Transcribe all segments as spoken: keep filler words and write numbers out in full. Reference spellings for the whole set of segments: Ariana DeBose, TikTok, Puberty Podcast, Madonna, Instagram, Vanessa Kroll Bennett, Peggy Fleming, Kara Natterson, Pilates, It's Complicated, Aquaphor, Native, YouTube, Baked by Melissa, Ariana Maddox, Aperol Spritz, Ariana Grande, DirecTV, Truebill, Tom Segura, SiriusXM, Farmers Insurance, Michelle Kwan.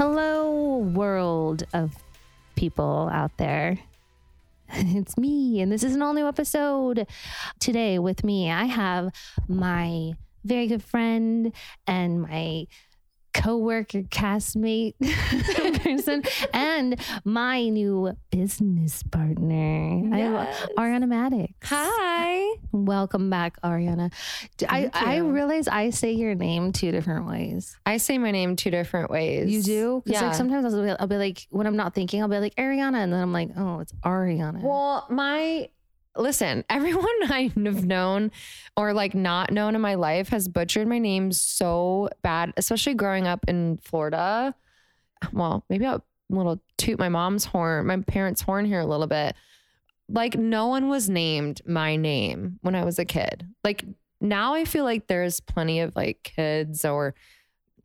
Hello, world of people out there. It's me, and this is an all new episode. Today with me, I have my very good friend and my co-worker, castmate person, and my new business partner. Yes. I have Ariana Maddox. Hi. Welcome back, Ariana. I, I realize I say your name two different ways. I say my name two different ways. You do? Yeah. Like sometimes I'll be, I'll be like, when I'm not thinking, I'll be like, Ariana. And then I'm like, oh, it's Ariana. Well, my... Listen, everyone I've known or like not known in my life has butchered my name so bad, especially growing up in Florida. Well, maybe I'll little toot my mom's horn, my parents' horn here a little bit. Like no one was named my name when I was a kid. Like now I feel like there's plenty of like kids or,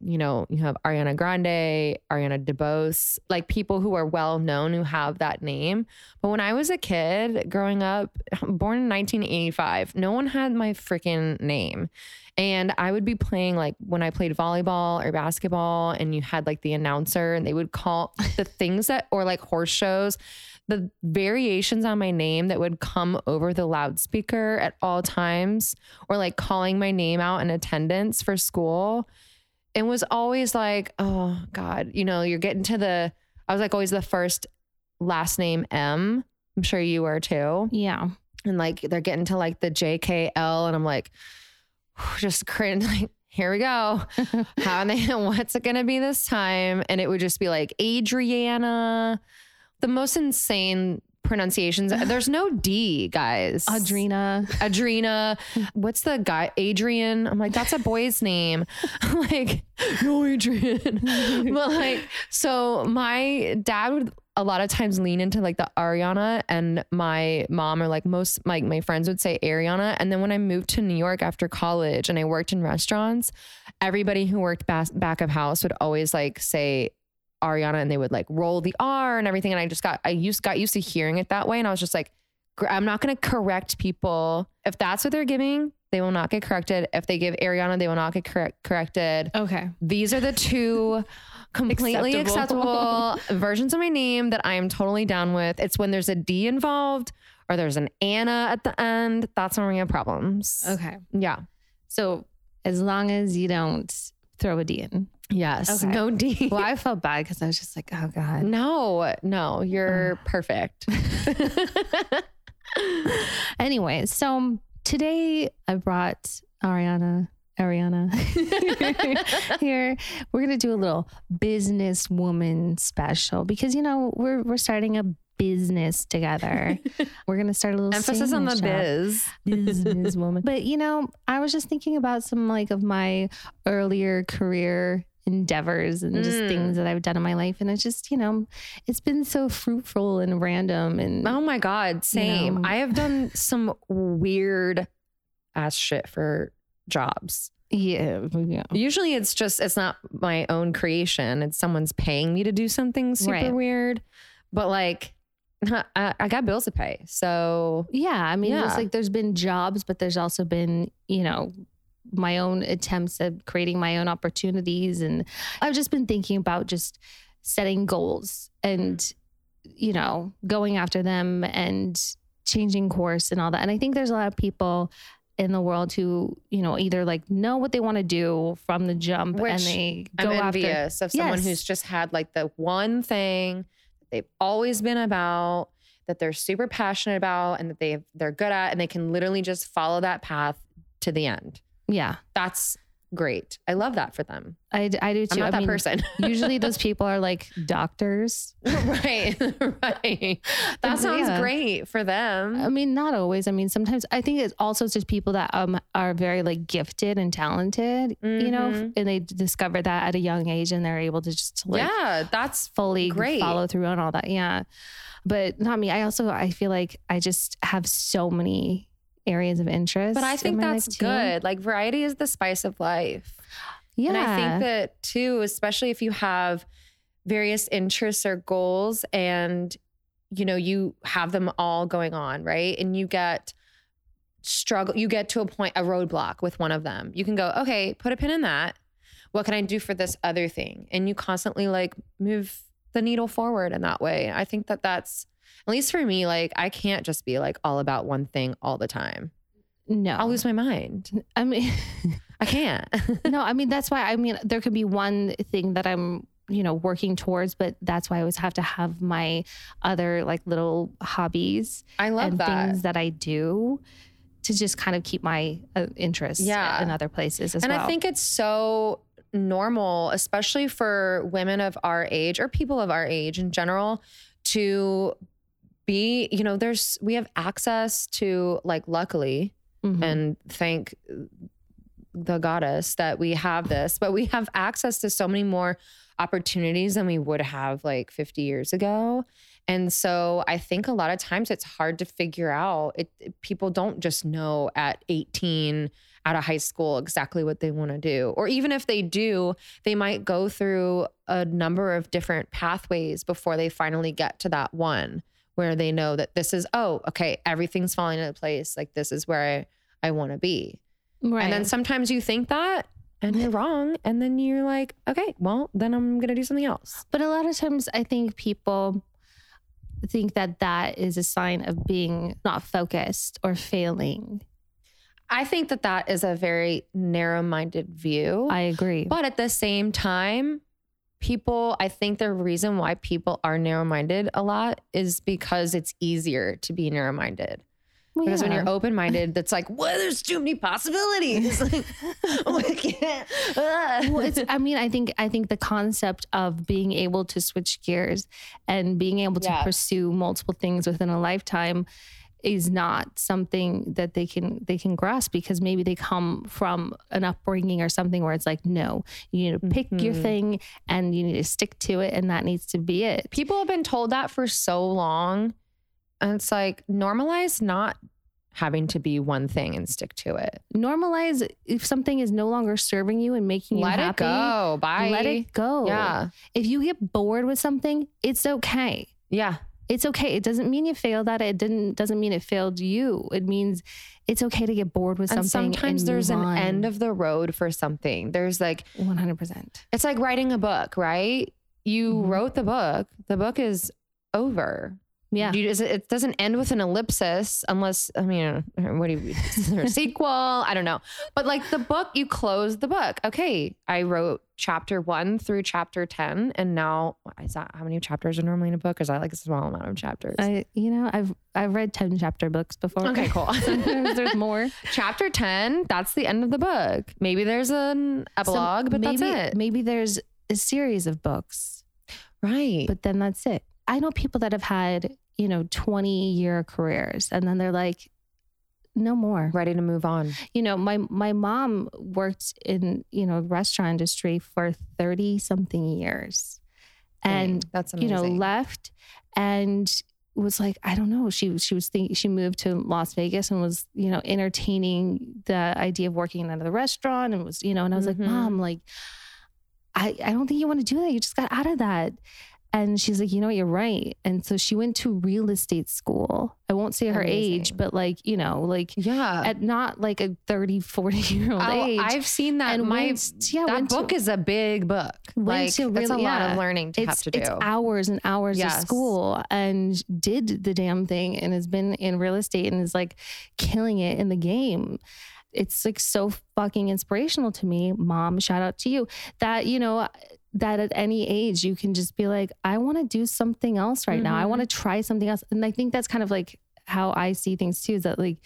you know, you have Ariana Grande, Ariana DeBose, like people who are well known who have that name. But when I was a kid growing up, born in nineteen eighty-five, no one had my freaking name. And I would be playing like when I played volleyball or basketball and you had like the announcer and they would call the things that, or like horse shows, the variations on my name that would come over the loudspeaker at all times, or like calling my name out in attendance for school. It was always like, oh God, you know, you're getting to the, I was like always the first last name M. I'm sure you were too. Yeah. And like, they're getting to like the J K L and I'm like, just cringe, like, here we go. How they, what's it going to be this time? And it would just be like Adriana, the most insane pronunciations. There's no D, guys. Adrina. Adrina. What's the guy? Adrian. I'm like, that's a boy's name. I'm like, no, Adrian. But like, so my dad would a lot of times lean into like the Ariana, and my mom or like most, like my friends would say Ariana. And then when I moved to New York after college and I worked in restaurants, everybody who worked bas- back of house would always like say Ariana, and they would like roll the R and everything. And I just got, I used, got used to hearing it that way. And I was just like, I'm not going to correct people. If that's what they're giving, they will not get corrected. If they give Ariana, they will not get correct, corrected. Okay. These are the two completely acceptable, acceptable versions of my name that I am totally down with. It's when there's a D involved or there's an Anna at the end. That's when we have problems. Okay. Yeah. So as long as you don't throw a D in. Yes. Okay. No D. Well, I felt bad because I was just like, oh God. No, no, you're uh. perfect. Anyway, so today I brought Ariana, Ariana here, here. We're going to do a little businesswoman special because, you know, we're, we're starting a business together. We're going to start a little emphasis on the biz. Businesswoman. But, you know, I was just thinking about some like of my earlier career endeavors and mm. just things that I've done in my life. And it's just, you know, it's been so fruitful and random. And oh my God, same. You know. I have done some weird ass shit for jobs. Yeah, yeah. Usually it's just, it's not my own creation. It's someone's paying me to do something super right. weird. But like, I, I got bills to pay. So yeah, I mean, yeah. It's like there's been jobs, but there's also been, you know, my own attempts at creating my own opportunities. And I've just been thinking about just setting goals and, you know, going after them and changing course and all that. And I think there's a lot of people in the world who, you know, either like know what they want to do from the jump. Which and they go I'm envious after. Of someone yes. who's just had like the one thing they've always been about, that they're super passionate about, and that they they're good at, and they can literally just follow that path to the end. Yeah. That's great. I love that for them. I, I do too. I'm not I that mean, person. Usually those people are like doctors. Right. Right. That sounds yeah. great for them. I mean, not always. I mean, sometimes I think it's also just people that um are very like gifted and talented, mm-hmm. you know, and they discover that at a young age and they're able to just like, yeah, that's fully great. Follow through on all that. Yeah. But not me. I also, I feel like I just have so many areas of interest. But I think that's good. Like variety is the spice of life. Yeah. And I think that too, especially if you have various interests or goals and, you know, you have them all going on, right? And you get struggle, you get to a point, a roadblock with one of them. You can go, okay, put a pin in that. What can I do for this other thing? And you constantly like move the needle forward in that way. I think that that's, at least for me, like I can't just be like all about one thing all the time. No, I'll lose my mind. I mean, I can't. No, I mean, that's why, I mean, there could be one thing that I'm, you know, working towards, but that's why I always have to have my other like little hobbies. I love and that. Things that I do to just kind of keep my uh, interest yeah. in other places as and well. And I think it's so normal, especially for women of our age or people of our age in general, to be, you know, there's, we have access to like, luckily, mm-hmm. and thank the goddess that we have this, but we have access to so many more opportunities than we would have like fifty years ago. And so I think a lot of times it's hard to figure out it. People don't just know at eighteen out of high school exactly what they want to do. Or even if they do, they might go through a number of different pathways before they finally get to that one where they know that this is, oh, okay, everything's falling into place. Like this is where I, I want to be. Right. And then sometimes you think that and you're wrong. And then you're like, okay, well, then I'm going to do something else. But a lot of times I think people think that that is a sign of being not focused or failing. I think that that is a very narrow-minded view. I agree. But at the same time, people, I think the reason why people are narrow-minded a lot is because it's easier to be narrow-minded. Well, because yeah. when you're open-minded, that's like, well, there's too many possibilities. Like, oh, I can't. Ah. Well, it's, I mean, I think I think the concept of being able to switch gears and being able to yeah. pursue multiple things within a lifetime is not something that they can they can grasp, because maybe they come from an upbringing or something where it's like, no, you need to pick mm-hmm. your thing and you need to stick to it, and that needs to be it. People have been told that for so long. And it's like, normalize not having to be one thing and stick to it. Normalize if something is no longer serving you and making you let happy. Let it go. Bye. Let it go. Yeah. If you get bored with something, it's okay. Yeah. It's okay. It doesn't mean you failed at it. It didn't, doesn't mean it failed you. It means it's okay to get bored with something. And sometimes and there's an end of the road for something. There's like one hundred percent. It's like writing a book, right? You mm-hmm. wrote the book. The book is over. Yeah. You, it doesn't end with an ellipsis unless, I mean, what do you, is there a sequel? I don't know. But like the book, you close the book. Okay. I wrote chapter one through chapter ten. And now is that how many chapters are normally in a book? Is that like a small amount of chapters? I, you know, I've, I've read ten chapter books before. Okay, cool. Sometimes there's more. Chapter ten. That's the end of the book. Maybe there's an epilogue, so but maybe, that's it. Maybe there's a series of books. Right. But then that's it. I know people that have had, you know, twenty year careers. And then they're like, no more. Ready to move on. You know, my, my mom worked in, you know, restaurant industry for thirty something years and, mm, that's amazing. You know, left and was like, I don't know. She, she was thinking, she moved to Las Vegas and was, you know, entertaining the idea of working in another restaurant and was, you know, and I was mm-hmm. like, Mom, like, I, I don't think you want to do that. You just got out of that. And she's like, you know, you're right. And so she went to real estate school. I won't say her amazing. Age, but like, you know, like yeah. at not like a thirty, forty year old oh, age. I've seen that. And my went, yeah, that book to, is a big book. Like it's really, a lot yeah. of learning to it's, have to do. It's hours and hours yes. of school, and did the damn thing and has been in real estate and is like killing it in the game. It's like so fucking inspirational to me. Mom, shout out to you that, you know, that at any age you can just be like, I want to do something else right mm-hmm. now. I want to try something else. And I think that's kind of like how I see things too, is that like,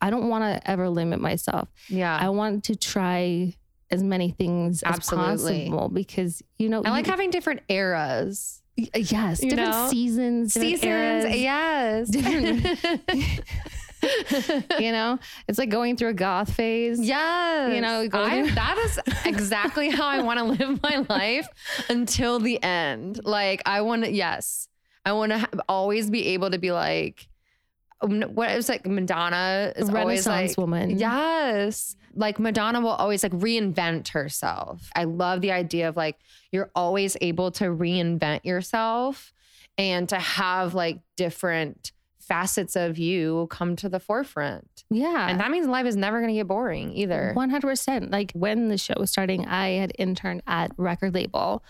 I don't want to ever limit myself. Yeah. I want to try as many things Absolutely. as possible, because, you know, I you, like having different eras. Yes. You different know? seasons. Different seasons. Eras, yes. Different, you know, it's like going through a goth phase. Yes. You know, I, that is exactly how I want to live my life until the end. Like I want to, yes, I want to ha- always be able to be like, what it was like Madonna is always like woman. Yes. Like Madonna will always like reinvent herself. I love the idea of like, you're always able to reinvent yourself and to have like different facets of you come to the forefront. Yeah. And that means life is never going to get boring either. one hundred percent. Like when the show was starting, I had interned at record label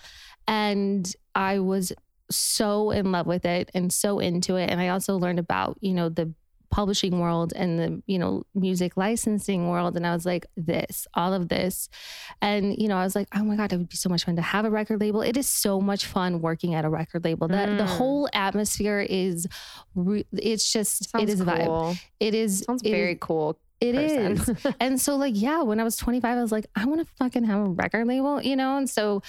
and I was so in love with it and so into it. And I also learned about, you know, the publishing world and the, you know, music licensing world. And I was like, this, all of this. And, you know, I was like, oh my God, it would be so much fun to have a record label. It is so much fun working at a record label. That mm. the whole atmosphere is, re- it's just, it, it is cool. a vibe. It is. Sounds it very is, cool. It person. is. And so like, yeah, when I was twenty-five, I was like, I want to fucking have a record label, you know? And so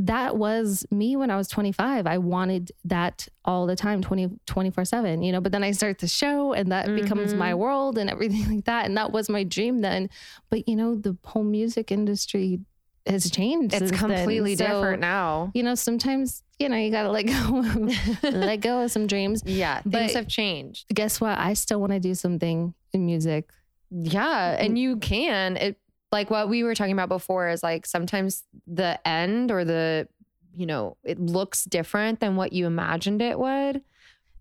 that was me when I was twenty-five. I wanted that all the time, twenty, twenty-four seven, you know, but then I start the show and that mm-hmm. becomes my world and everything like that. And that was my dream then. But, you know, the whole music industry has changed. It's completely so, different now. You know, sometimes, you know, you got to let go, of, let go of some dreams. Yeah. Things have changed. Guess what? I still want to do something in music. Yeah. And you can, it, like what we were talking about before is like sometimes the end or the, you know, it looks different than what you imagined it would.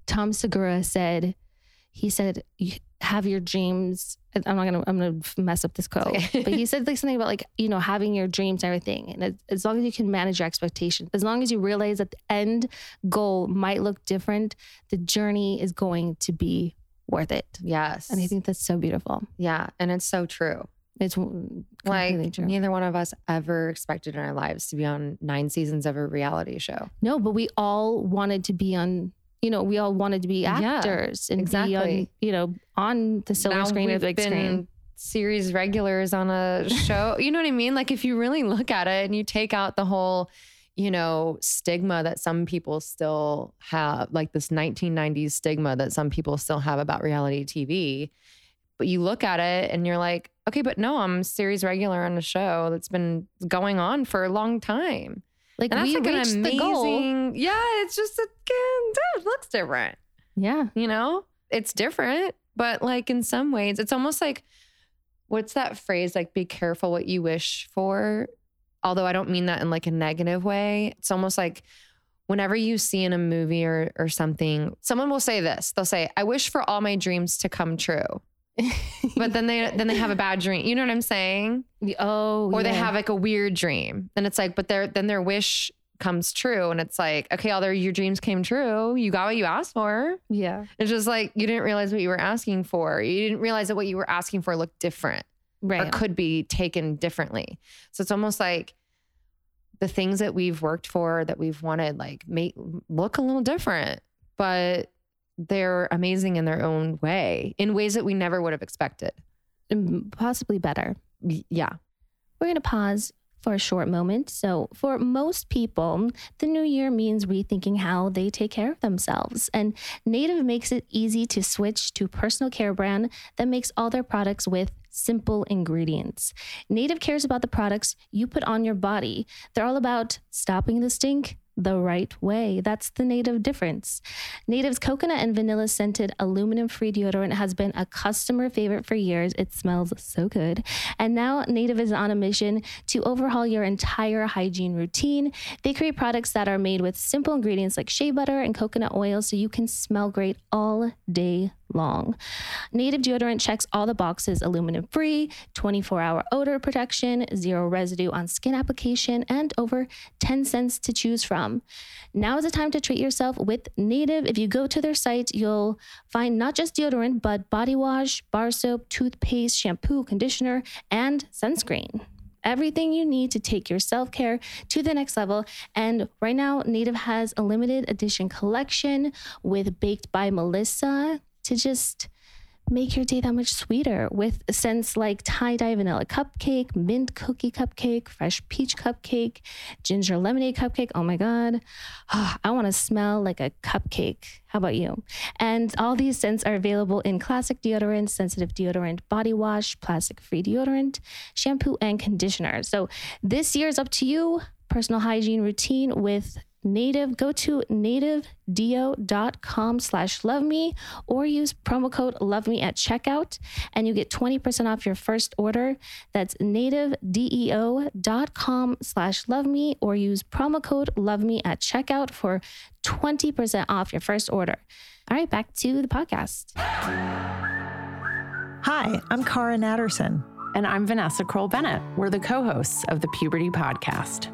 Tom Segura said, he said, have your dreams. I'm not going to, I'm going to mess up this quote, okay. But he said like something about like, you know, having your dreams and everything. And as, as long as you can manage your expectations, as long as you realize that the end goal might look different, the journey is going to be worth it. Yes. And I think that's so beautiful. Yeah. And it's so true. It's like true. Neither one of us ever expected in our lives to be on nine seasons of a reality show. No, but we all wanted to be on, you know, we all wanted to be actors yeah, and exactly. be on, you know, on the silver now screen or the big screen. Series regulars on a show. You know what I mean? Like if you really look at it and you take out the whole, you know, stigma that some people still have, like this nineteen nineties stigma that some people still have about reality T V. But you look at it and you're like, okay, but no, I'm a series regular on a show that's been going on for a long time. Like and that's we like reached an amazing, the goal. Yeah, it's just, it, it looks different. Yeah. You know, it's different, but like in some ways, it's almost like, what's that phrase? Like, be careful what you wish for. Although I don't mean that in like a negative way. It's almost like whenever you see in a movie or, or something, someone will say this, they'll say, I wish for all my dreams to come true. But then they then they have a bad dream. You know what I'm saying? Oh, or yeah. They have like a weird dream. And it's like, but their then their wish comes true. And it's like, okay, although your dreams came true, you got what you asked for. Yeah. It's just like, you didn't realize what you were asking for. You didn't realize that what you were asking for looked different. Right. Or could be taken differently. So it's almost like the things that we've worked for, that we've wanted, like make look a little different. But they're amazing in their own way, in ways that we never would have expected. Possibly better. Yeah. We're going to pause for a short moment. So for most people, the new year means rethinking how they take care of themselves. And Native makes it easy to switch to personal care brand that makes all their products with simple ingredients. Native cares about the products you put on your body. They're all about stopping the stink the right way. That's the Native difference. Native's coconut and vanilla scented aluminum-free deodorant has been a customer favorite for years. It smells so good. And now Native is on a mission to overhaul your entire hygiene routine. They create products that are made with simple ingredients like shea butter and coconut oil so you can smell great all day long. Native deodorant checks all the boxes: aluminum free, twenty-four hour odor protection, zero residue on skin application, and over ten scents to choose from. Now is the time to treat yourself with Native. If you go to their site, you'll find not just deodorant, but body wash, bar soap, toothpaste, shampoo, conditioner, and sunscreen. Everything you need to take your self-care to the next level. And right now, Native has a limited edition collection with Baked by Melissa to just make your day that much sweeter with scents like tie-dye vanilla cupcake, mint cookie cupcake, fresh peach cupcake, ginger lemonade cupcake. Oh my God. Oh, I want to smell like a cupcake. How about you? And all these scents are available in classic deodorant, sensitive deodorant, body wash, plastic-free deodorant, shampoo, and conditioner. So this year is up to you. Personal hygiene routine with Native. Go to nativedeo.com slash love me or use promo code love me at checkout and you get twenty percent off your first order. That's nativedeo.com slash love me or use promo code love me at checkout for twenty percent off your first order. All right, back to the podcast. Hi, I'm Kara Natterson. And I'm Vanessa Kroll Bennett. We're the co-hosts of the Puberty Podcast.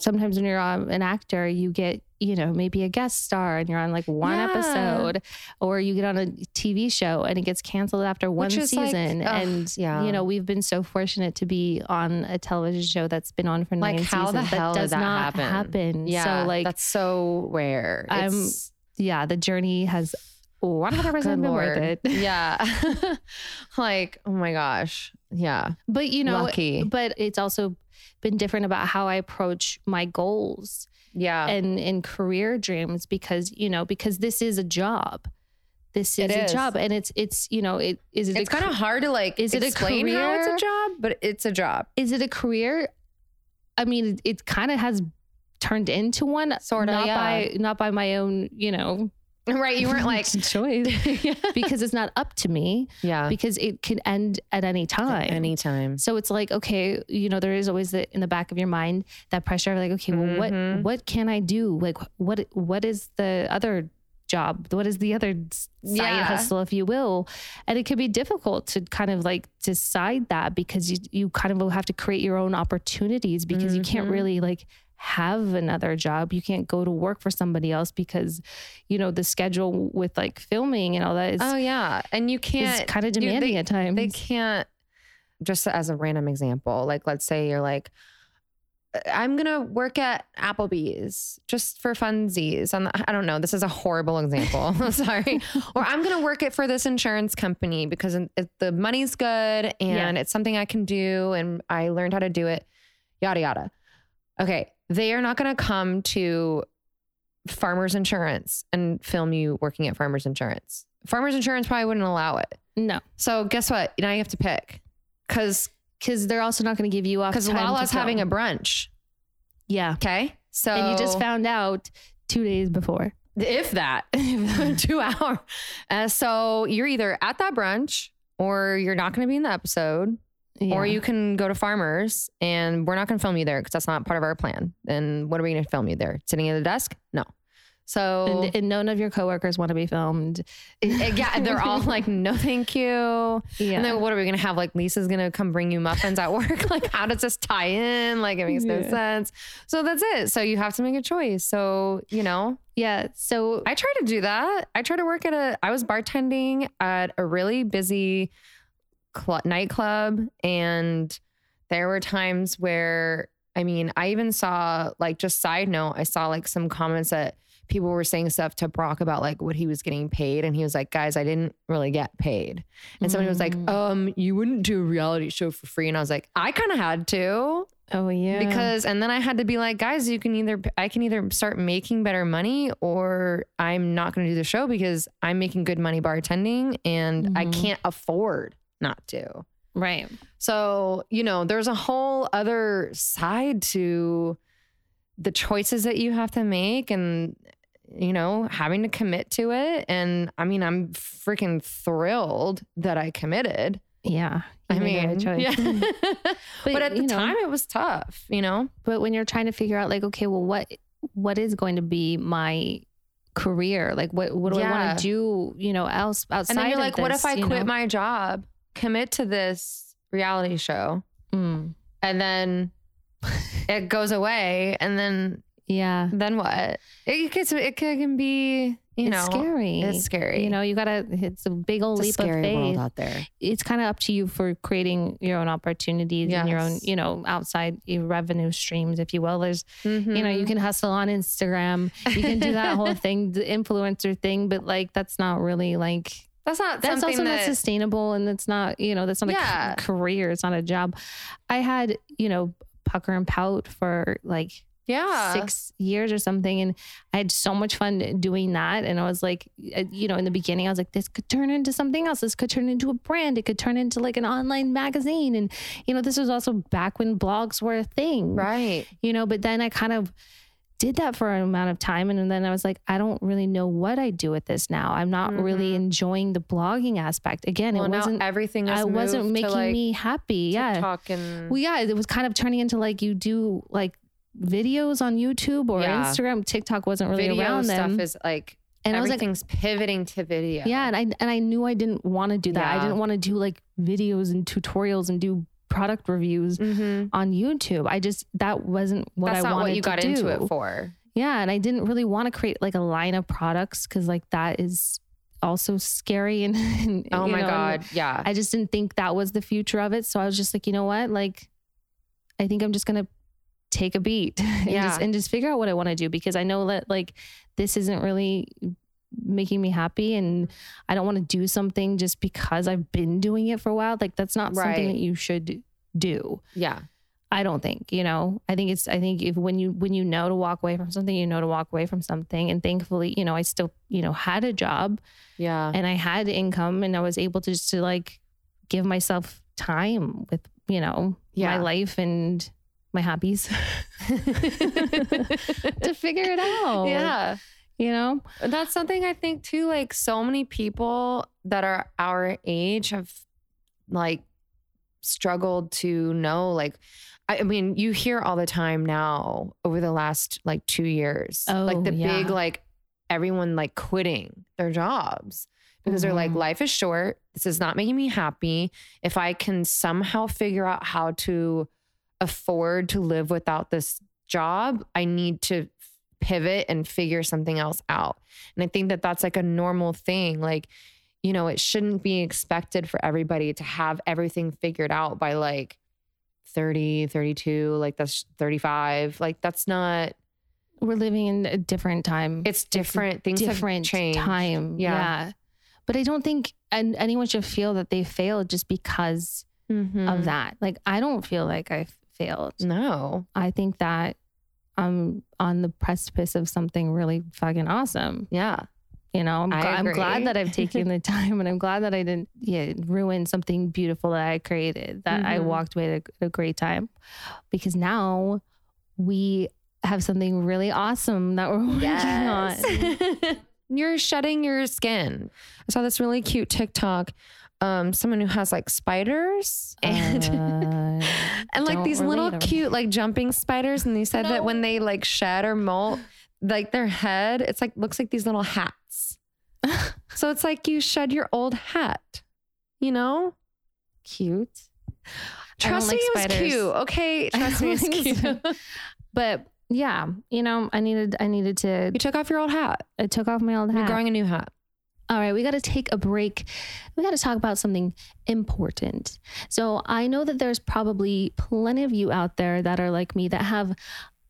Sometimes when you're um, an actor, you get, you know, maybe a guest star and you're on like one yeah. episode, or you get on a T V show and it gets canceled after one season. Like, and, yeah. you know, we've been so fortunate to be on a television show that's been on for like nine how seasons. The hell that does that not happen? happen. Yeah. So like, that's so rare. It's... I'm, yeah. The journey has one hundred percent been worth it. Yeah. Like, oh my gosh. Yeah. But you know, Lucky. But it's also been different about how I approach my goals yeah, and, and career dreams because, you know, because this is a job. This is, is a job. And it's, it's, you know, it is. It it's kind of hard to like is explain it a career? How it's a job, but it's a job. Is it a career? I mean, it, it kind of has turned into one sort of, not yeah. by, not by my own, you know, right. You weren't like choice yeah. because it's not up to me. Yeah. Because it can end at any time. At any time. So it's like, okay, you know, there is always the, in the back of your mind, that pressure of like, okay, well, mm-hmm. what, what can I do? Like what, what is the other job? What is the other side yeah. hustle, if you will? And it can be difficult to kind of like decide that because you, you kind of have to create your own opportunities because mm-hmm. you can't really like have another job. You can't go to work for somebody else because, you know, the schedule with like filming and all that is, oh yeah, and you can't, it's kind of demanding you, they, at times. They can't, just as a random example, like let's say you're like, I'm gonna work at Applebee's just for funsies. On the, I don't know. This is a horrible example. I'm sorry. Or I'm gonna work it for this insurance company because it, the money's good and yeah. it's something I can do and I learned how to do it. Yada yada. Okay. They are not going to come to Farmers Insurance and film you working at Farmers Insurance. Farmers Insurance probably wouldn't allow it. No. So guess what? Now you have to pick. Because because they're also not going to give you off time. Because Lala's having a brunch. Yeah. Okay. So and you just found out two days before. If that. Two hours. Uh, so you're either at that brunch or you're not going to be in the episode. Yeah. Or you can go to Farmers and we're not going to film you there because that's not part of our plan. And what are we going to film you there? Sitting at a desk? No. So. And, and none of your coworkers want to be filmed. Yeah. They're all like, no, thank you. Yeah. And then what are we going to have? Like Lisa's going to come bring you muffins at work. Like how does this tie in? Like it makes yeah. no sense. So that's it. So you have to make a choice. So, you know. Yeah. So I try to do that. I try to work at a, I was bartending at a really busy Club, nightclub, and there were times where, I mean, I even saw, like, just side note, I saw like some comments that people were saying stuff to Brock about like what he was getting paid, and he was like, guys, I didn't really get paid. And mm. somebody was like, um you wouldn't do a reality show for free. And I was like, I kind of had to. Oh yeah. Because, and then I had to be like, guys, you can either, I can either start making better money or I'm not going to do the show because I'm making good money bartending and mm. I can't afford not to. Right. So, you know, there's a whole other side to the choices that you have to make and, you know, having to commit to it. And I mean, I'm freaking thrilled that I committed. Yeah. I mean, yeah. but, but at the know, time it was tough, you know, but when you're trying to figure out like, okay, well, what, what is going to be my career? Like, what, what do yeah. I want to do, you know, else outside of this? And then you're like, this, what if I quit know? my job, commit to this reality show, mm. and then it goes away, and then yeah, then what? It gets, it can be, you it's know, scary. It's scary. You know, you gotta. It's a big old it's leap a scary of faith world out there. It's kind of up to you for creating your own opportunities yes. and your own, you know, outside revenue streams, if you will. There's, mm-hmm. you know, you can hustle on Instagram. You can do that whole thing, the influencer thing, but like that's not really like. That's not that's something also that, not sustainable, and it's not, you know, that's not yeah. a career. It's not a job. I had, you know, Pucker and Pout for like yeah six years or something, and I had so much fun doing that. And I was like, you know, in the beginning, I was like, this could turn into something else. This could turn into a brand. It could turn into like an online magazine. And, you know, this was also back when blogs were a thing. Right. You know, but then I kind of did that for an amount of time. And, and then I was like, I don't really know what I do with this now. I'm not mm-hmm. really enjoying the blogging aspect. Again, well, it wasn't, everything I wasn't making like me happy. TikTok yeah. And- well, yeah, it was kind of turning into like, you do like videos on YouTube or yeah. Instagram. TikTok wasn't really video around them. Stuff is like, and everything's I was like, pivoting to video. Yeah. And I, and I knew I didn't want to do that. Yeah. I didn't want to do like videos and tutorials and do product reviews mm-hmm. on YouTube. I just, that wasn't what That's I wanted to do. That's not what you got do. into it for. Yeah. And I didn't really want to create like a line of products, because like that is also scary. And, and oh my know, God. Yeah. I just didn't think that was the future of it. So I was just like, you know what? Like, I think I'm just going to take a beat and, yeah. just, and just figure out what I want to do, because I know that like, this isn't really making me happy, and I don't want to do something just because I've been doing it for a while. Like that's not right. something that you should do. Yeah. I don't think, you know, I think it's, I think if when you, when you know to walk away from something, you know to walk away from something. And thankfully, you know, I still, you know, had a job yeah, and I had income, and I was able to just to like give myself time with, you know, yeah. my life and my hobbies to figure it out. Yeah. You know, that's something I think too, like so many people that are our age have like struggled to know, like, I mean, you hear all the time now over the last like two years, oh, like the yeah. big, like everyone like quitting their jobs because mm-hmm. they're like, life is short. This is not making me happy. If I can somehow figure out how to afford to live without this job, I need to pivot and figure something else out. And I think that that's like a normal thing. Like, you know, it shouldn't be expected for everybody to have everything figured out by like thirty, thirty-two, like that's thirty-five. Like that's not, we're living in a different time. It's different. It's Things different have changed. Time. Yeah. yeah. But I don't think and anyone should feel that they failed just because mm-hmm. of that. Like, I don't feel like I failed. No, I think that I'm on the precipice of something really fucking awesome. Yeah. You know, I'm, gl- I'm glad that I've taken the time, and I'm glad that I didn't yeah, ruin something beautiful that I created, that mm-hmm. I walked away with a, a great time, because now we have something really awesome that we're working yes. on. You're shedding your skin. I saw this really cute TikTok. Um, someone who has like spiders and uh, and like these little them. cute like jumping spiders, and they said no. that when they like shed or molt, like their head, it's like looks like these little hats. So it's like you shed your old hat, you know? Cute. Trust me, like it was spiders. cute. Okay, trust me, it's cute. But yeah, you know, I needed I needed to. You took off your old hat. I took off my old hat. You're growing a new hat. All right, we got to take a break. We got to talk about something important. So I know that there's probably plenty of you out there that are like me, that have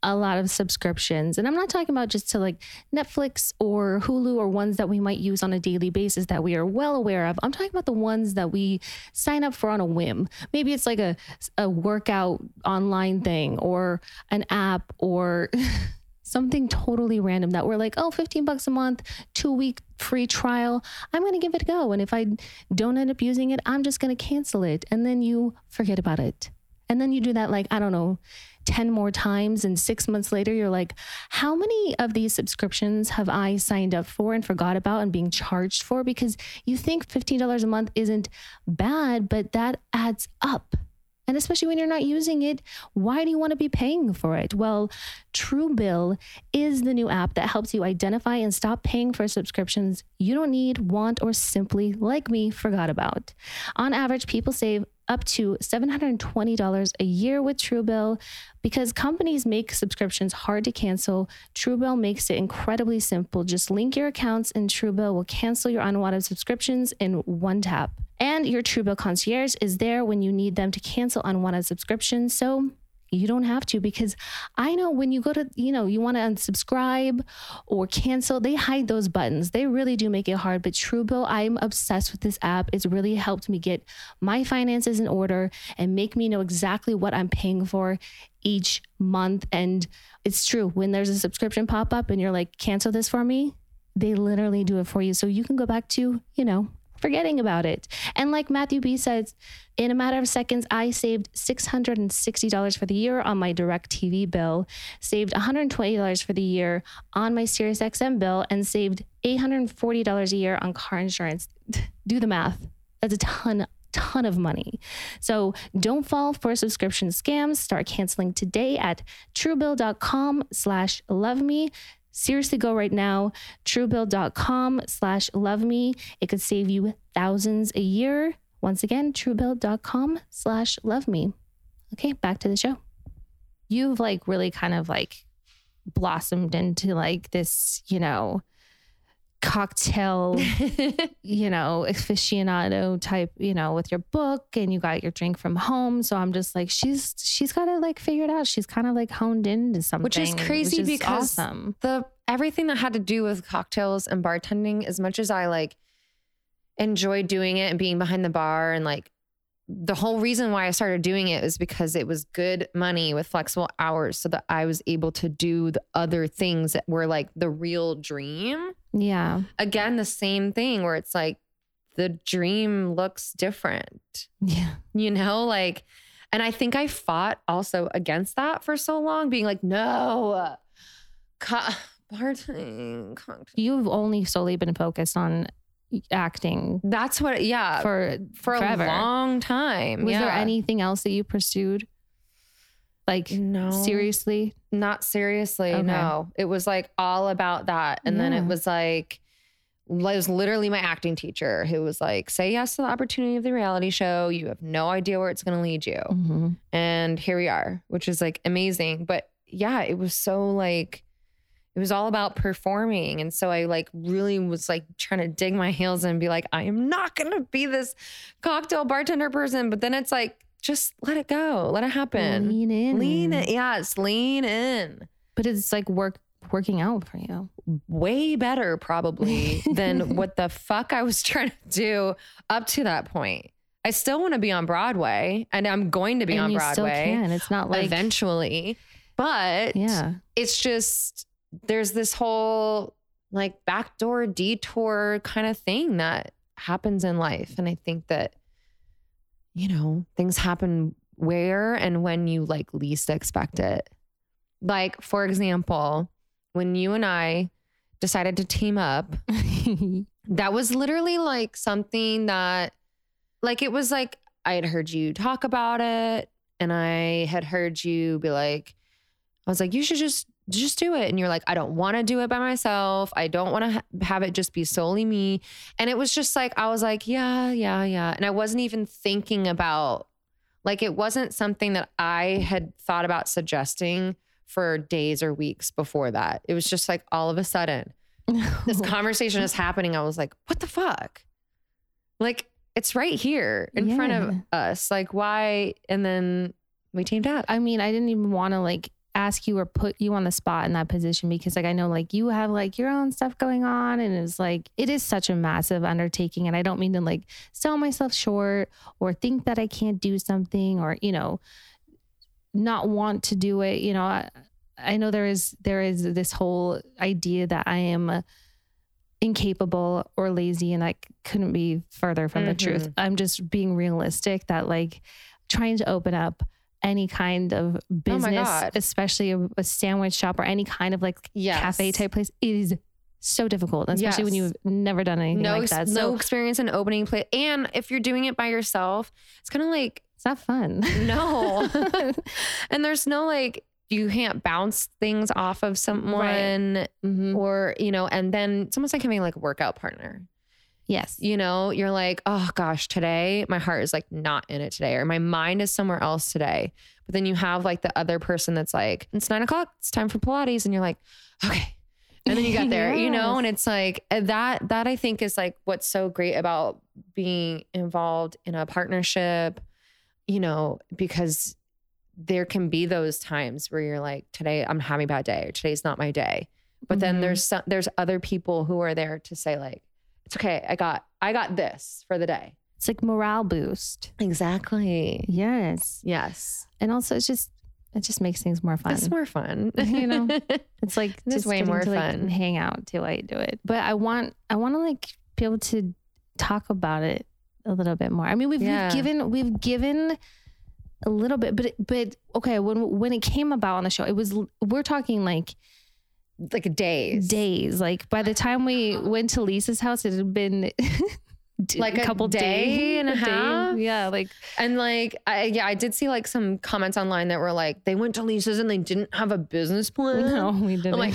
a lot of subscriptions. And I'm not talking about just to like Netflix or Hulu or ones that we might use on a daily basis that we are well aware of. I'm talking about the ones that we sign up for on a whim. Maybe it's like a, a workout online thing or an app or... something totally random that we're like, oh, fifteen bucks a month, two week free trial. I'm going to give it a go. And if I don't end up using it, I'm just going to cancel it. And then you forget about it. And then you do that, like, I don't know, ten more times. And six months later, you're like, how many of these subscriptions have I signed up for and forgot about and being charged for? Because you think fifteen dollars a month isn't bad, but that adds up. And especially when you're not using it, why do you want to be paying for it? Well, Truebill is the new app that helps you identify and stop paying for subscriptions you don't need, want, or simply, like me, forgot about. On average, people save up to seven hundred twenty dollars a year with Truebill. Because companies make subscriptions hard to cancel, Truebill makes it incredibly simple. Just link your accounts and Truebill will cancel your unwanted subscriptions in one tap. And your Truebill concierge is there when you need them to cancel unwanted subscriptions. So you don't have to, because I know when you go to, you know, you want to unsubscribe or cancel, they hide those buttons. They really do make it hard. But Truebill, I'm obsessed with this app. It's really helped me get my finances in order and make me know exactly what I'm paying for each month. And it's true, when there's a subscription pop up and you're like, cancel this for me, they literally do it for you. So you can go back to, you know, forgetting about it. And like Matthew B says, in a matter of seconds, I saved six hundred sixty dollars for the year on my DirecTV bill, saved one hundred twenty dollars for the year on my SiriusXM bill, and saved eight hundred forty dollars a year on car insurance. Do the math. That's a ton, ton of money. So don't fall for subscription scams. Start canceling today at truebill.com slash love me. Seriously, go right now, truebill.com slash love me. It could save you thousands a year. Once again, truebill.com slash love me. Okay, back to the show. You've like really kind of like blossomed into like this, you know, cocktail, you know, aficionado type, you know, with your book, and you got your drink from home. So I'm just like, she's, she's got it like figured out. She's kind of like honed into something. Which is crazy, which is because awesome. the, everything that had to do with cocktails and bartending, as much as I like enjoy doing it and being behind the bar, and like the whole reason why I started doing it is because it was good money with flexible hours so that I was able to do the other things that were like the real dream. Yeah. Again, the same thing where it's like the dream looks different. Yeah. You know, like, and I think I fought also against that for so long, being like, no, co- bartending. You've only solely been focused on acting. That's what, yeah. For, for forever. A long time. Was yeah. there anything else that you pursued? Like, no. seriously? Not seriously, okay. no. It was like all about that. And yeah. then it was like, it was literally my acting teacher who was like, say yes to the opportunity of the reality show. You have no idea where it's going to lead you. Mm-hmm. And here we are, which is like amazing. But yeah, it was so like, it was all about performing. And so I like really was like trying to dig my heels in and be like, I am not going to be this cocktail bartender person. But then it's like, just let it go. Let it happen. Lean in. Lean in. Yes, lean in. But it's like work working out for you. Way better probably than what the fuck I was trying to do up to that point. I still want to be on Broadway, and I'm going to be and on you Broadway. Still can. It's not like eventually. But yeah. it's just there's this whole like backdoor detour kind of thing that happens in life. And I think that, you know, things happen where and when you like least expect it. Like, for example, when you and I decided to team up, that was literally like something that like, it was like, I had heard you talk about it, and I had heard you be like, I was like, you should just, just do it. And you're like, I don't want to do it by myself. I don't want to ha- have it just be solely me. And it was just like, I was like, yeah, yeah, yeah. And I wasn't even thinking about, like, it wasn't something that I had thought about suggesting for days or weeks before that. It was just like, all of a sudden, this conversation is happening. I was like, what the fuck? Like, it's right here in yeah. front of us. Like, why? And then we teamed up. I mean, I didn't even want to like ask you or put you on the spot in that position, because like I know like you have like your own stuff going on, and it's like it is such a massive undertaking, and I don't mean to like sell myself short or think that I can't do something or, you know, not want to do it. You know, I, I know there is there is this whole idea that I am incapable or lazy, and I couldn't be further from mm-hmm. the truth. I'm just being realistic that like trying to open up any kind of business, oh especially a, a sandwich shop or any kind of like yes. cafe type place, it is so difficult, especially yes. when you've never done anything no, like that. So, no experience in opening place. And if you're doing it by yourself, it's kind of like It's not fun. No. And there's no like, you can't bounce things off of someone right. mm-hmm. or, you know, and then it's almost like having like a workout partner. Yes. You know, you're like, oh gosh, today my heart is like not in it today, or my mind is somewhere else today. But then you have like the other person that's like, it's nine o'clock, it's time for Pilates. And you're like, okay. And then you got there, yes. you know, and it's like that, that I think is like, what's so great about being involved in a partnership, you know, because there can be those times where you're like, today I'm having a bad day, or today's not my day. But mm-hmm. then there's some, there's other people who are there to say like, it's okay. I got, I got this for the day. It's like morale boost. Exactly. Yes. Yes. And also it's just, it just makes things more fun. It's more fun. You know, it's like, it's just way more to, like, fun. Hang out till I do it. But I want, I want to like be able to talk about it a little bit more. I mean, we've, yeah. we've given, we've given a little bit, but, but okay. When, when it came about on the show, it was, we're talking like, like days, days. Like by the time we went to Lisa's house, it had been like a couple day days and a half. Day. Yeah. Like, and like, I, yeah, I did see like some comments online that were like, they went to Lisa's and they didn't have a business plan. No, we didn't. I'm like,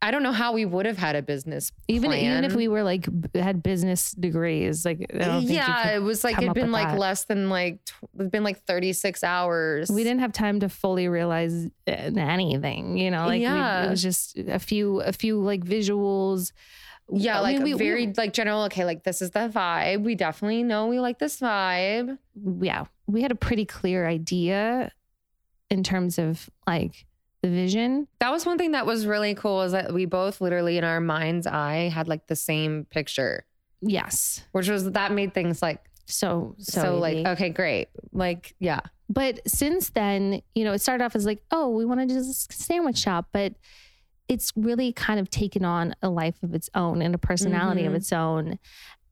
I don't know how we would have had a business even plan. Even if we were like, had business degrees, like, I don't think yeah, it was like, it'd been like that. less than like, it'd been like thirty-six hours. We didn't have time to fully realize anything, you know, like yeah. we, it was just a few, a few like visuals. Yeah, I like mean, we, very we, like general, okay, like this is the vibe. We definitely know we like this vibe. Yeah. We had a pretty clear idea in terms of like the vision. That was one thing that was really cool, is that we both literally in our mind's eye had like the same picture. Yes. Which was, that made things like so, so, so like, okay, great. Like, yeah. But since then, you know, it started off as like, oh, we want to do this sandwich shop, but it's really kind of taken on a life of its own and a personality mm-hmm. of its own.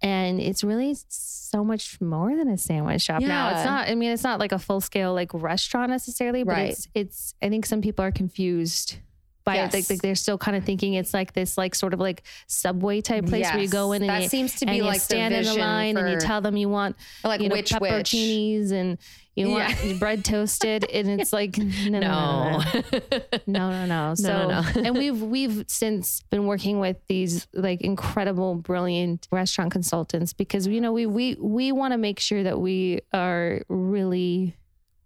And it's really so much more than a sandwich shop yeah. now. It's not, I mean, it's not like a full scale, like restaurant necessarily, but right. it's, it's, I think some people are confused by yes. it. Like, like they're still kind of thinking it's like this, like sort of like Subway type place yes. where you go in and that you, seems to be like stand the in the line for, and you tell them you want like you know, which, pepperoncinis which. and you want yeah. bread toasted, and it's like, no, no, no, no, no, no, no. So, no, no, no. And we've, we've since been working with these like incredible, brilliant restaurant consultants, because, you know, we, we, we want to make sure that we are really,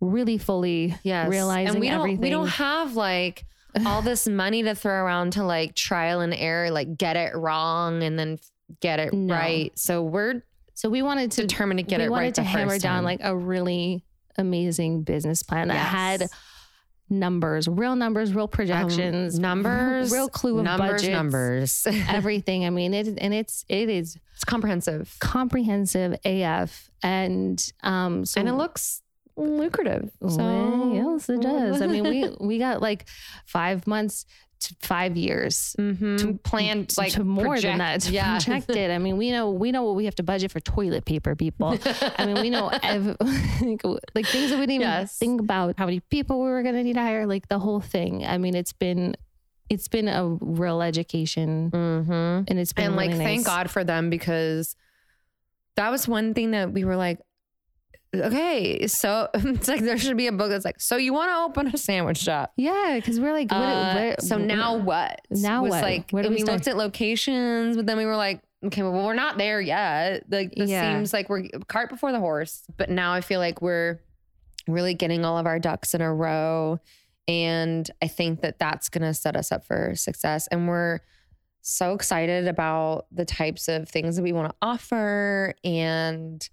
really fully yes. realizing and we don't, everything. We don't have like all this money to throw around to like trial and error, like get it wrong and then get it no. right. So we're, so we wanted to determine to get it right. We wanted to hammer down like a really amazing business plan that yes. had numbers, real numbers, real projections, um, numbers, real clue of numbers, budgets, numbers, everything. I mean, it, and it's, it is, it's comprehensive, comprehensive A F. And, um, so, and it looks lucrative. So well, yes, it does. I mean, we, we got like five months to five years mm-hmm. to plan, like to more project, than that, to yeah. project it. I mean, we know, we know what we have to budget for toilet paper, people. I mean, we know ev- like things that we didn't yes. even think about, how many people we were going to need to hire, like the whole thing. I mean, it's been, it's been a real education mm-hmm. and it's been, and really like, nice. Thank God for them, because that was one thing that we were like, okay, so it's like there should be a book that's like, so you want to open a sandwich shop? Yeah, because we're like, what, uh, what, so now what? Now what? Like, and we, we looked at locations, but then we were like, okay, well, we're not there yet. Like, this yeah. seems like we're cart before the horse. But now I feel like we're really getting all of our ducks in a row, and I think that that's gonna set us up for success. And we're so excited about the types of things that we want to offer, and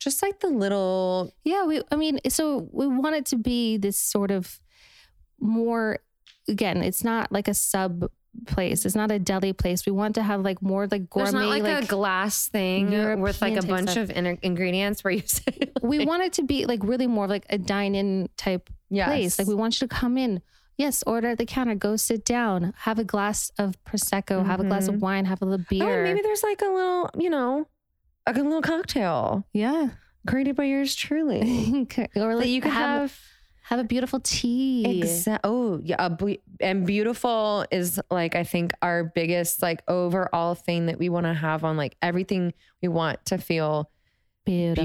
just like the little, yeah, we, I mean, so we want it to be this sort of more, again, it's not like a sub place. It's not a deli place. We want to have like more like gourmet. There's not like, like a glass thing European with like a bunch stuff. of in- ingredients where you say. Like, we want it to be like really more of like a dine-in type yes. place. Like we want you to come in. Yes, order at the counter, go sit down, have a glass of Prosecco, mm-hmm. have a glass of wine, have a little beer. Oh, maybe there's like a little, you know, like a little cocktail. Yeah. Created by yours truly. Or like you could have, have have a beautiful tea. Exa- oh, yeah. A be- and beautiful is like, I think our biggest like overall thing that we want to have on like everything we want to feel Beautiful.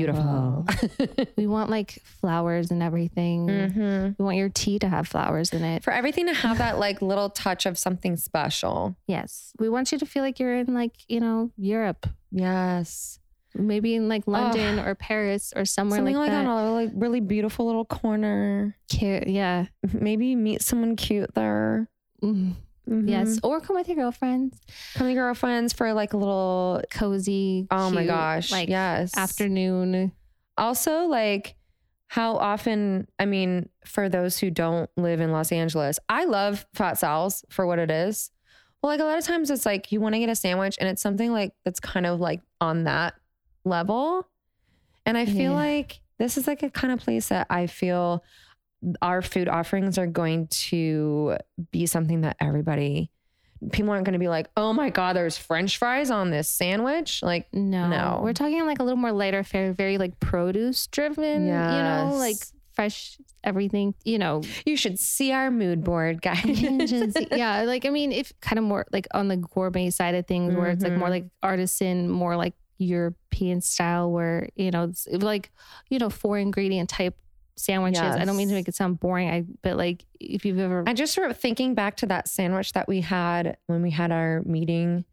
Beautiful. We want like flowers and everything. Mm-hmm. We want your tea to have flowers in it. For everything to have that like little touch of something special. Yes. We want you to feel like you're in like, you know, Europe. Yes. Maybe in like London oh. or Paris or somewhere Something like, like that. Something like that, a really beautiful little corner. Cute. Yeah. Maybe meet someone cute there. Mm. Mm-hmm. Yes. Or come with your girlfriends. Come with your girlfriends for like a little cozy. Oh cute, my gosh. Like yes. Afternoon. Also like how often, I mean, for those who don't live in Los Angeles, I love Fat Sal's for what it is. Well, like a lot of times it's like you want to get a sandwich and it's something like that's kind of like on that level. And I feel yeah. like this is like a kind of place that I feel our food offerings are going to be something that everybody, people aren't going to be like, oh my God, there's French fries on this sandwich. Like, no, no. We're talking like a little more lighter fare, very like produce driven, yes. you know, like fresh everything, you know, you should see our mood board, guys. Yeah. Like, I mean, if kind of more like on the gourmet side of things mm-hmm. where it's like more like artisan, more like European style where, you know, it's like, you know, four ingredient type sandwiches. Yes. I don't mean to make it sound boring. I but like if you've ever, I just remember thinking back to that sandwich that we had when we had our meeting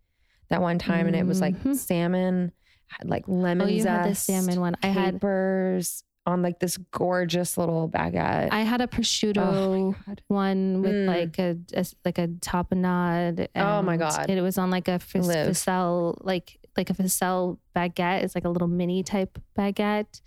that one time, mm-hmm. and it was like salmon, had like lemon oh, you zest, had the salmon one. I capers had, on like this gorgeous little baguette. I had a prosciutto oh one with mm. like a, a like a tapenade. And oh my god! It was on like a fris- fricelle, like like a fricelle baguette. It's like a little mini type baguette.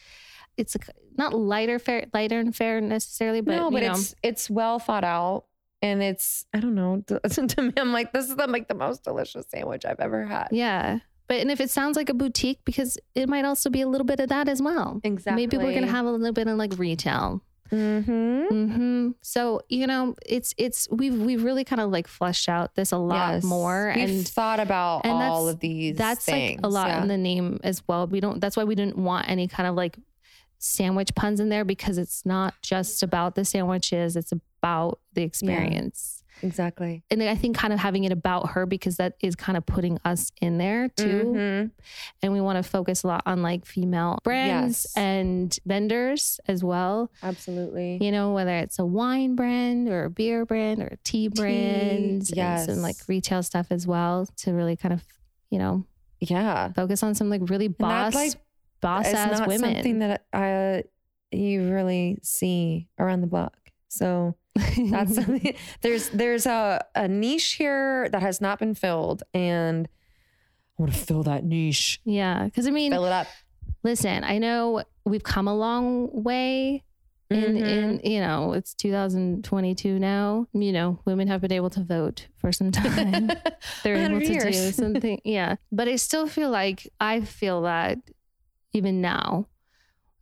It's a, not lighter fare, lighter and fair necessarily, but no, but you know. it's it's well thought out, and it's I don't know. To, to me, I'm like this is the, like the most delicious sandwich I've ever had. Yeah, but and if it sounds like a boutique, because it might also be a little bit of that as well. Exactly. Maybe we're gonna have a little bit of like retail. Mm-hmm. Mm-hmm. So you know, it's it's we've we've really kind of like fleshed out this a lot yes. more we've and thought about and all of these. That's things. Like a lot yeah. in the name as well. We don't. That's why we didn't want any kind of like sandwich puns in there because it's not just about the sandwiches, it's about the experience. Yeah, exactly. And I think kind of having it about her because that is kind of putting us in there too. Mm-hmm. And we want to focus a lot on like female brands yes. and vendors as well. Absolutely. You know, whether it's a wine brand or a beer brand or a tea, tea brand yes. and some like retail stuff as well to really kind of, you know, yeah, focus on some like really boss Boss it's ass not women. Something that uh, you really see around the block. So that's something. There's there's a, a niche here that has not been filled, and I want to fill that niche. Yeah, because I mean, fill it up. Listen, I know we've come a long way. In, mm-hmm. in you know, it's two thousand twenty-two now. You know, women have been able to vote for some time. They're able to years. do something. Yeah, but I still feel like I feel that. Even now,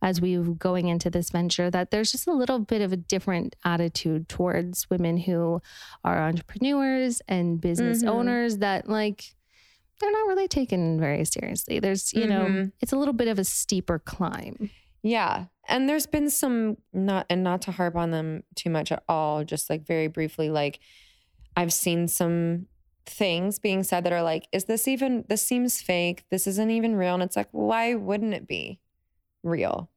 as we're going into this venture, that there's just a little bit of a different attitude towards women who are entrepreneurs and business mm-hmm. owners that like, they're not really taken very seriously. There's, you mm-hmm. know, it's a little bit of a steeper climb. Yeah. And there's been some, not and not to harp on them too much at all, just like very briefly, like I've seen some things being said that are like, is this even, this seems fake. This isn't even real. And it's like, why wouldn't it be real?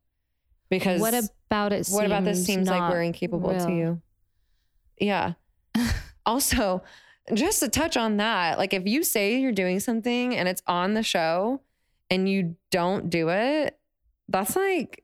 Because what about it? What about this seems like we're incapable real. To you? Yeah. Also, just to touch on that, like if you say you're doing something and it's on the show and you don't do it, that's like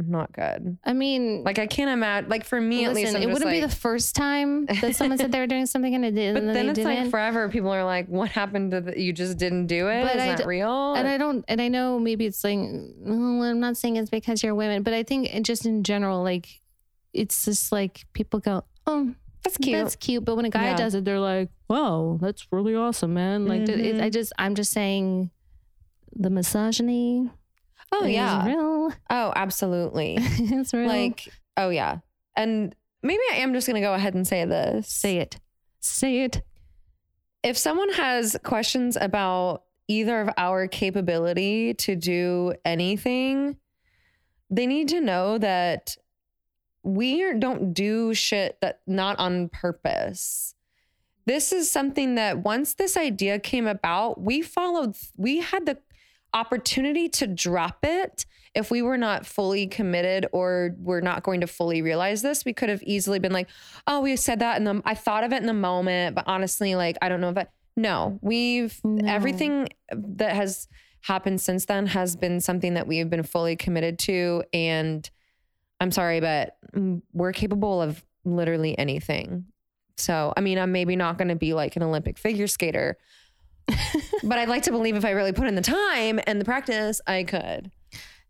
not good. I mean, like I can't imagine. Like for me, listen, at least, I'm it wouldn't like, be the first time that someone said they were doing something and it didn't. But and then, then it's didn't. Like forever. People are like, "What happened to the, you? Just didn't do it? But Is I that d- real?" And I don't. And I know maybe it's like oh, I'm not saying it's because you're women, but I think just in general, like it's just like people go, "Oh, that's cute. That's cute." But when a guy yeah. does it, they're like, "Wow, that's really awesome, man!" Like mm-hmm. it, I just, I'm just saying, the misogyny. Oh it yeah. Real. Oh, absolutely. It's real. Like, oh yeah. And maybe I am just going to go ahead and say this. Say it. Say it. If someone has questions about either of our capability to do anything, they need to know that we don't do shit that not on purpose. This is something that once this idea came about, we followed, we had the opportunity to drop it if we were not fully committed or we're not going to fully realize this, we could have easily been like, oh, we said that. And I thought of it in the moment, but honestly, like, I don't know if I, no, we've no. everything that has happened since then has been something that we have been fully committed to. And I'm sorry, but we're capable of literally anything. So, I mean, I'm maybe not going to be like an Olympic figure skater, but I'd like to believe if I really put in the time and the practice, I could.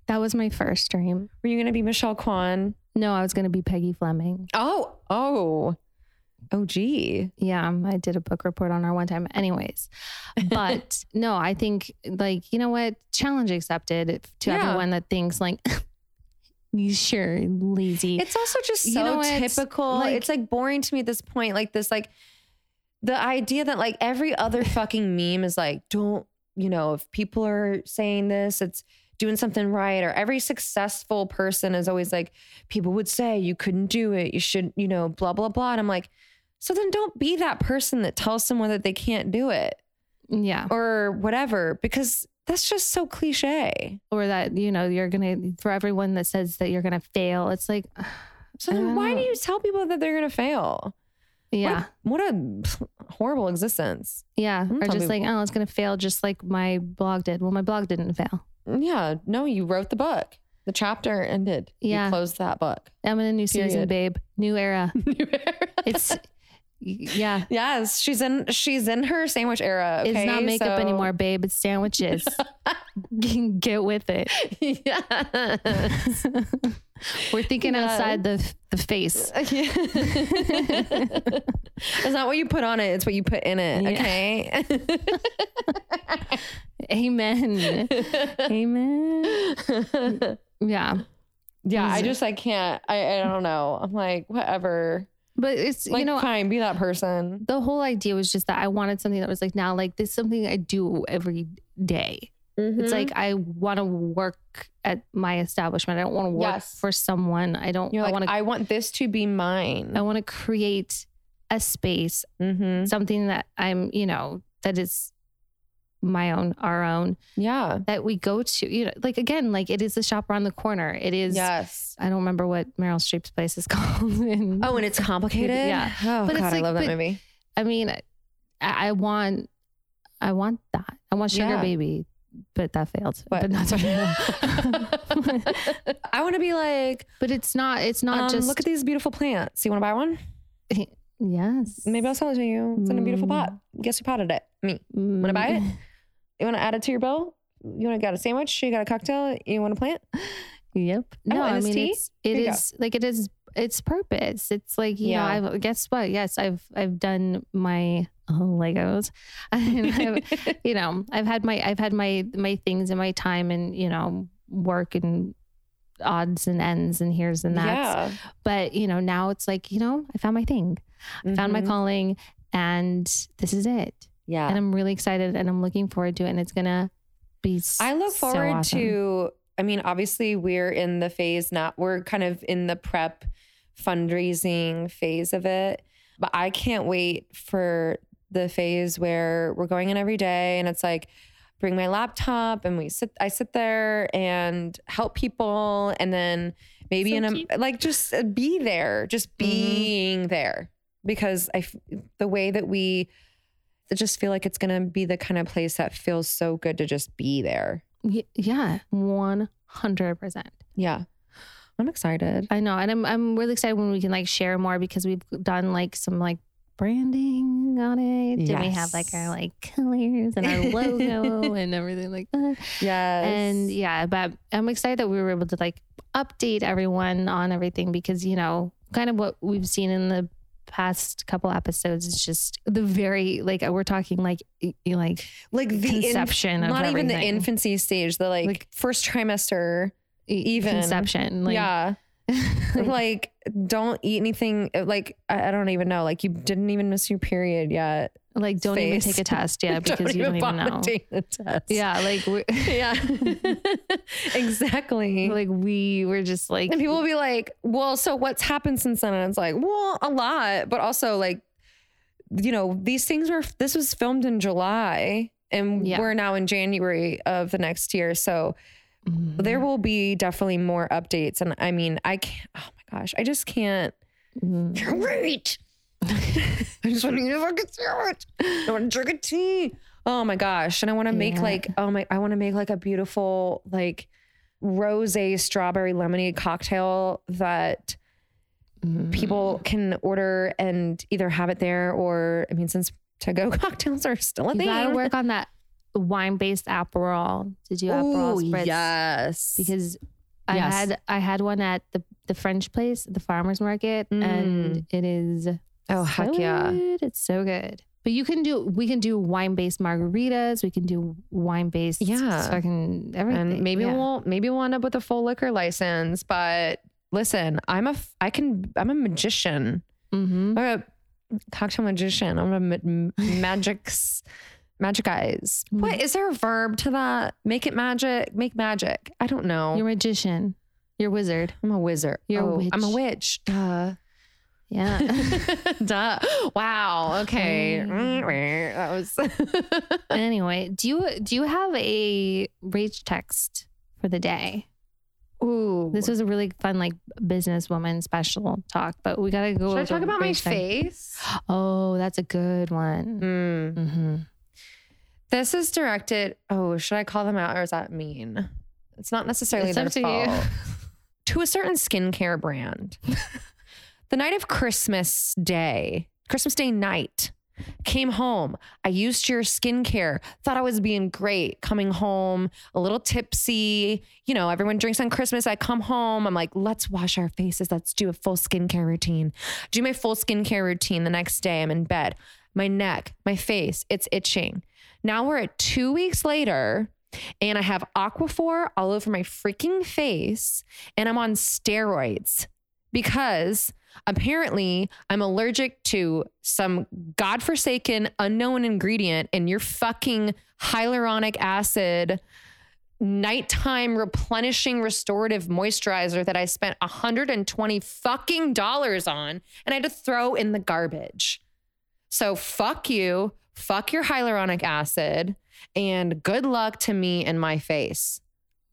That was my first dream. Were you going to be Michelle Kwan? No, I was going to be Peggy Fleming. Oh, oh, oh, gee. Yeah. I did a book report on her one time anyways, but no, I think like, you know what? Challenge accepted to yeah. everyone that thinks like, sure, lazy. It's also just so you know, typical. It's like, it's like boring to me at this point. Like this, like the idea that like every other fucking meme is like, don't, you know, if people are saying this, it's doing something right. Or every successful person is always like, people would say you couldn't do it. You shouldn't, you know, blah, blah, blah. And I'm like, so then don't be that person that tells someone that they can't do it. Yeah. Or whatever, because that's just so cliche. Or that, you know, you're going to, for everyone that says that you're going to fail, it's like, so then why know. do you tell people that they're going to fail? Yeah. What a, what a horrible existence. Yeah. Or just people. like, oh, it's going to fail just like my blog did. Well, my blog didn't fail. Yeah. No, you wrote the book. The chapter ended. Yeah. You closed that book. I'm in a new Period. season, babe. New era. New era. It's... Yeah. Yes. She's in, she's in her sandwich era. Okay? It's not makeup so... anymore, babe. It's sandwiches. Get with it. Yes. We're thinking yes. outside the the face. It's not what you put on it. It's what you put in it. Yeah. Okay. Amen. Amen. Yeah. Yeah. I just, I can't, I, I don't know. I'm like, whatever. But it's, like, you know, fine, be that person. The whole idea was just that I wanted something that was like, now, like this is something I do every day. Mm-hmm. It's like, I want to work at my establishment. I don't want to work yes. for someone. I don't I like, want to, I want this to be mine. I want to create a space, mm-hmm. something that I'm, you know, that is my own, our own. Yeah. That we go to, you know, like, again, like it is the shop around the corner. It is. Yes. I don't remember what Meryl Streep's place is called. And, oh, and It's Complicated. Yeah. Oh but God, it's like, I love that but, movie. I mean, I, I want, I want that. I want Sugar yeah. Baby, but that failed. What? But not I want to be like, but it's not, it's not um, just look at these beautiful plants. You want to buy one? Yes. Maybe I'll sell it to you. It's mm. in a beautiful pot. Guess who potted it? Me. Mm. Want to buy it? You want to add it to your bill? You want to got a sandwich? You got a cocktail? You want to plant? Yep. No, oh, I mean, tea? it's, it is like, it is, it's purpose. It's like, you yeah. know, I've, guess what? Yes. I've, I've done my oh, Legos and I've, you know, I've had my, I've had my, my things and my time and, you know, work and odds and ends and here's and that's, yeah. but you know, now it's like, you know, I found my thing. I found mm-hmm. my calling and this is it. Yeah. And I'm really excited and I'm looking forward to it. And it's going to be so I look forward so awesome. to, I mean, obviously we're in the phase now, we're kind of in the prep fundraising phase of it, but I can't wait for the phase where we're going in every day and it's like, bring my laptop and we sit, I sit there and help people. And then maybe so in a, cute. like, just be there, just being mm-hmm. there. Because I, the way that we just feel like it's going to be the kind of place that feels so good to just be there. Yeah. one hundred percent. Yeah. I'm excited. I know. And I'm, I'm really excited when we can like share more because we've done like some like branding on it. Yes. And we have like our like colors and our logo and everything like that. Yes. And yeah, but I'm excited that we were able to like update everyone on everything because, you know, kind of what we've seen in the past couple episodes is just the very like we're talking like like like the conception inf- not of even the infancy stage the like, like first trimester even conception like, yeah like don't eat anything like I, I don't even know like you didn't even miss your period yet like don't Face. even take a test yeah because don't you even don't even know the test. yeah like we're yeah exactly like we were just like and people will be like well so what's happened since then and it's like well a lot but also like you know these things were this was filmed in July and yeah. we're now in January of the next year so Mm-hmm. There will be definitely more updates. And I mean, I can't, oh my gosh, I just can't. Mm-hmm. Can't wait. I just want to eat a fucking sandwich. I want to drink a tea. Oh my gosh. And I want to make yeah. like, oh my, I want to make like a beautiful, like rosé strawberry lemonade cocktail that mm. people can order and either have it there or, I mean, since to-go cocktails are still a thing. You gotta work on that wine-based Aperol to do Aperol Spritz. Yes. Because yes. I had I had one at the, the French place, the farmer's market, mm. and it is oh, so heck yeah. good. It's so good. But you can do, we can do wine-based margaritas. We can do wine-based yeah. fucking everything. And maybe yeah. we'll, maybe we'll end up with a full liquor license, but listen, I'm a, I can, I'm a magician. Mm-hmm. I'm a cocktail magician. I'm a ma- magics, magic eyes. Mm-hmm. What, is there a verb to that? Make it magic, make magic. I don't know. You're a magician. You're a wizard. I'm a wizard. You're oh, a witch. I'm a witch. Duh. Yeah. Duh. Wow. Okay. That was. Anyway, do you do you have a rage text for the day? Ooh, this was a really fun like businesswoman special talk, but we gotta go. Should I talk about my face? Thing. Oh, that's a good one. Mm. Mm-hmm. This is directed. Oh, should I call them out or is that mean? It's not necessarily it's their to fault. You. To a certain skincare brand. The night of Christmas Day, Christmas Day night, came home. I used your skincare, thought I was being great. Coming home, a little tipsy. You know, everyone drinks on Christmas. I come home. I'm like, let's wash our faces. Let's do a full skincare routine. Do my full skincare routine. The next day, I'm in bed. My neck, my face, it's itching. Now we're at two weeks later. And I have Aquaphor all over my freaking face. And I'm on steroids because... apparently, I'm allergic to some godforsaken unknown ingredient in your fucking hyaluronic acid nighttime replenishing restorative moisturizer that I spent one hundred twenty fucking dollars on and I had to throw in the garbage. So fuck you, fuck your hyaluronic acid, and good luck to me and my face.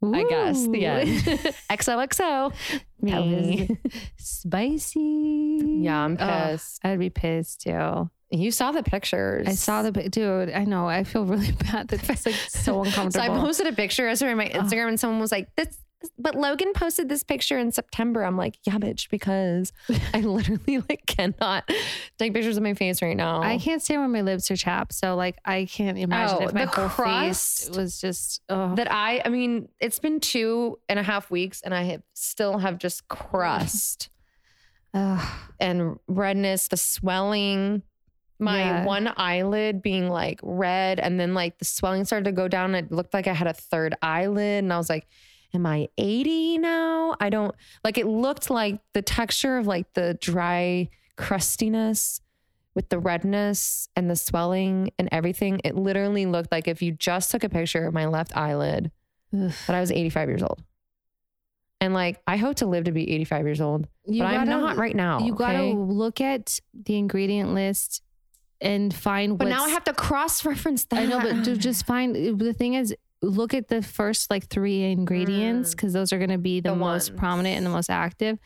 Ooh, I guess the yeah. end. X O X O. That was spicy. Yeah, I'm pissed. Oh, I'd be pissed too. You saw the pictures. I saw the dude. I know. I feel really bad. That it's like so uncomfortable. So I posted a picture yesterday on my Instagram, oh. and someone was like, "This." But Logan posted this picture in September. I'm like, yeah, bitch, because I literally like cannot take pictures of my face right now. I can't stand when my lips are chapped. So like, I can't imagine oh, if my whole face was just oh. that. I, I mean, it's been two and a half weeks and I have still have just crust and redness, the swelling, my yeah. one eyelid being like red. And then like the swelling started to go down. It looked like I had a third eyelid and I was like, am I eighty now? I don't like, it looked like the texture of like the dry crustiness with the redness and the swelling and everything. It literally looked like if you just took a picture of my left eyelid, that I was eighty-five years old. And like, I hope to live to be eighty-five years old, you but gotta, I'm not right now. You okay? Gotta look at the ingredient list and find but now I have to cross-reference that. I know, but to just find, the thing is, look at the first like three ingredients because those are going to be the, the most ones. Prominent and the most active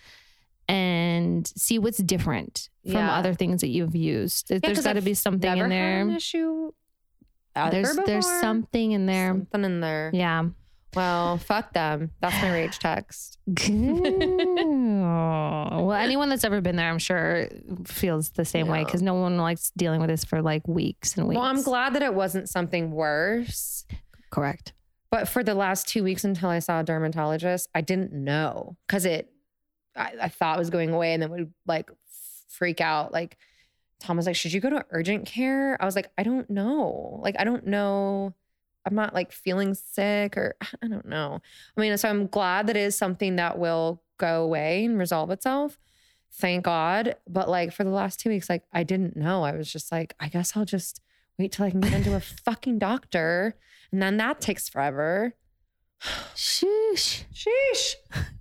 and see what's different from yeah. other things that you've used. Yeah, there's got to be something in there. An issue there's, there there's something in there. Something in there. Yeah. Well, fuck them. That's my rage text. Well, anyone that's ever been there, I'm sure feels the same yeah. way because no one likes dealing with this for like weeks and weeks. Well, I'm glad that it wasn't something worse. Correct. But for the last two weeks until I saw a dermatologist, I didn't know because it, I, I thought it was going away and then would like freak out. Like Tom was like, should you go to urgent care? I was like, I don't know. Like, I don't know. I'm not like feeling sick or I don't know. I mean, so I'm glad that it is something that will go away and resolve itself. Thank God. But like for the last two weeks, like I didn't know. I was just like, I guess I'll just wait till I can get into a fucking doctor. And then that takes forever. Sheesh. Sheesh.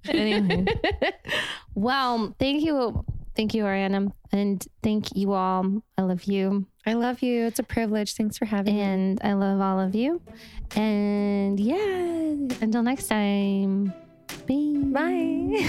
Anyway. Well, thank you. Thank you, Ariana. And thank you all. I love you. I love you. It's a privilege. Thanks for having me. And I love all of you. And yeah, until next time. Bye. Bye.